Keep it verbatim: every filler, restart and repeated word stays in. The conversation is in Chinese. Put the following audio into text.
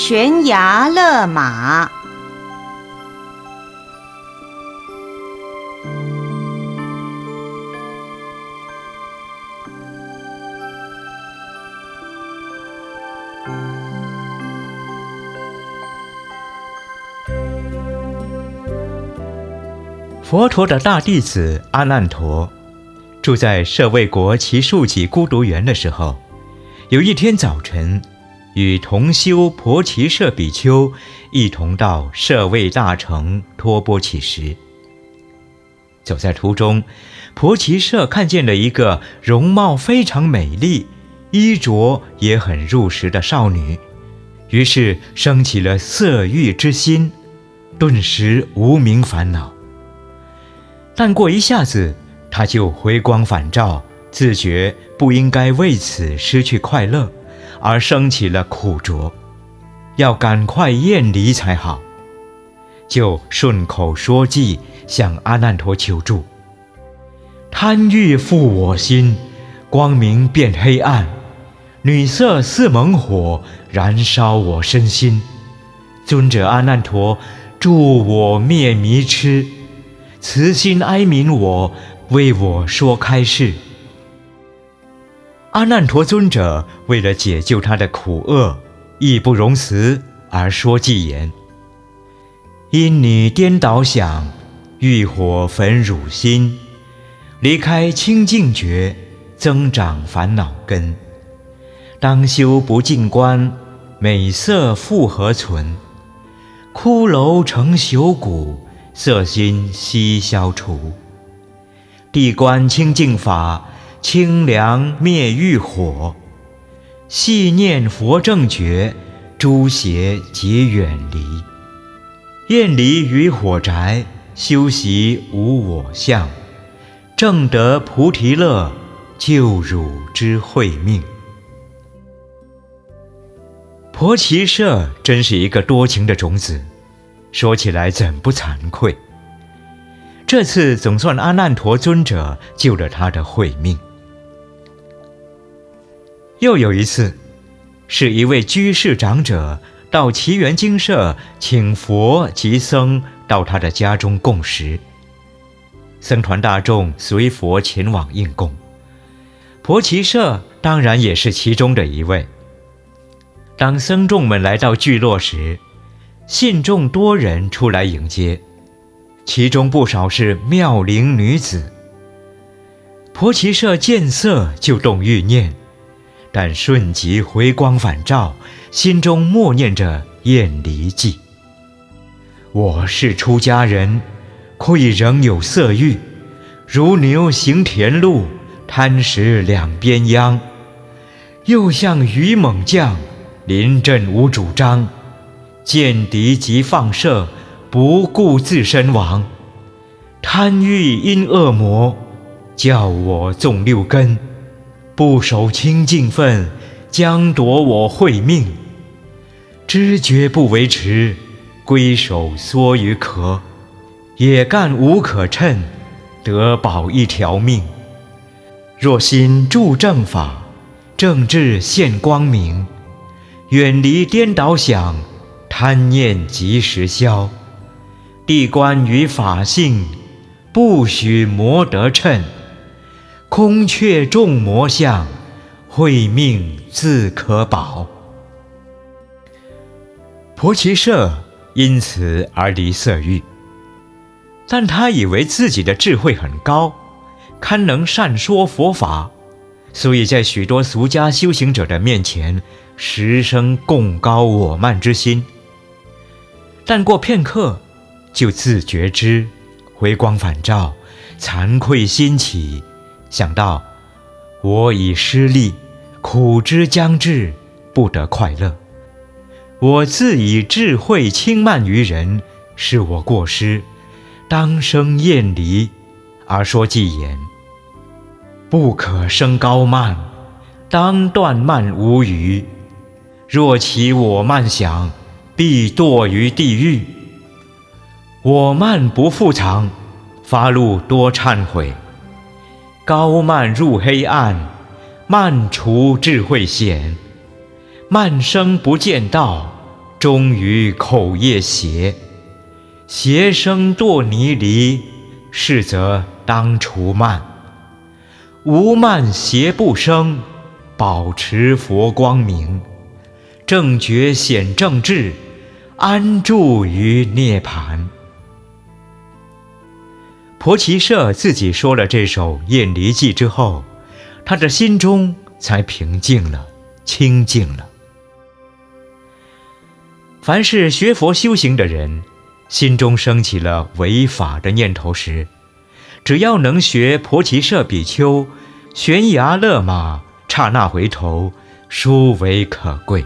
悬崖勒马。佛陀的大弟子阿难陀住在舍卫国祇树给孤独园的时候，有一天早晨，与同修婆伽舍比丘一同到舍卫大城托钵乞食。走在途中，婆伽舍看见了一个容貌非常美丽、衣着也很入时的少女，于是生起了色欲之心，顿时无明烦恼。但过一下子，他就回光返照，自觉不应该为此失去快乐，而生起了苦着，要赶快厌离才好，就顺口说偈向阿难陀求助：贪欲负我心，光明变黑暗；女色似猛火，燃烧我身心。尊者阿难陀，助我灭迷痴，慈心哀悯我，为我说开示。阿难陀尊者为了解救他的苦厄，义不容辞而说偈言：因你颠倒想，欲火焚汝心；离开清净觉，增长烦恼根。当修不净观，美色复何存？骷髅成朽骨，色心悉消除。谛观清净法，清凉灭欲火；细念佛正觉，诸邪皆远离。厌离于火宅，修习无我相，正得菩提乐，救汝之慧命。婆伽舍真是一个多情的种子，说起来怎不惭愧。这次总算阿难陀尊者救了他的慧命。又有一次，是一位居士长者到祇园精舍请佛及僧到他的家中供食，僧团大众随佛前往应供，婆伽舍当然也是其中的一位。当僧众们来到聚落时，信众多人出来迎接，其中不少是妙龄女子。婆伽舍见色就动欲念，但瞬即回光返照，心中默念着厌离偈：我是出家人，愧仍有色欲，如牛行田路，贪食两边殃。又像鱼猛将，临阵无主张，见敌即放射，不顾自身亡。贪欲因恶魔，教我种六根；不守清净分，将夺我慧命。知觉不维持，归手缩于壳；也干无可趁，得保一条命。若心住正法，正智现光明；远离颠倒想，贪念即时消。谛观于法性，不许魔得趁；空却众魔相，慧命自可保。婆伽舍因此而离色欲，但他以为自己的智慧很高，堪能善说佛法，所以在许多俗家修行者的面前，时生贡高我慢之心。但过片刻，就自觉知，回光返照，惭愧心起，想到我已失利，苦之将至，不得快乐。我自以智慧轻慢于人，是我过失，当生厌离。而说偈言：不可生高慢，当断慢无余。若起我慢想，必堕于地狱。我慢不复常，发露多忏悔；高慢入黑暗，慢除智慧显；慢生不见道，终于口业邪，邪生堕泥犁，是则当除慢。无慢邪不生，保持佛光明，正觉显正智，安住于涅槃。婆奇舍自己说了这首厌离记之后，他的心中才平静了，清净了。凡是学佛修行的人，心中升起了违法的念头时，只要能学婆奇舍比丘，悬崖勒马，刹那回头，殊为可贵。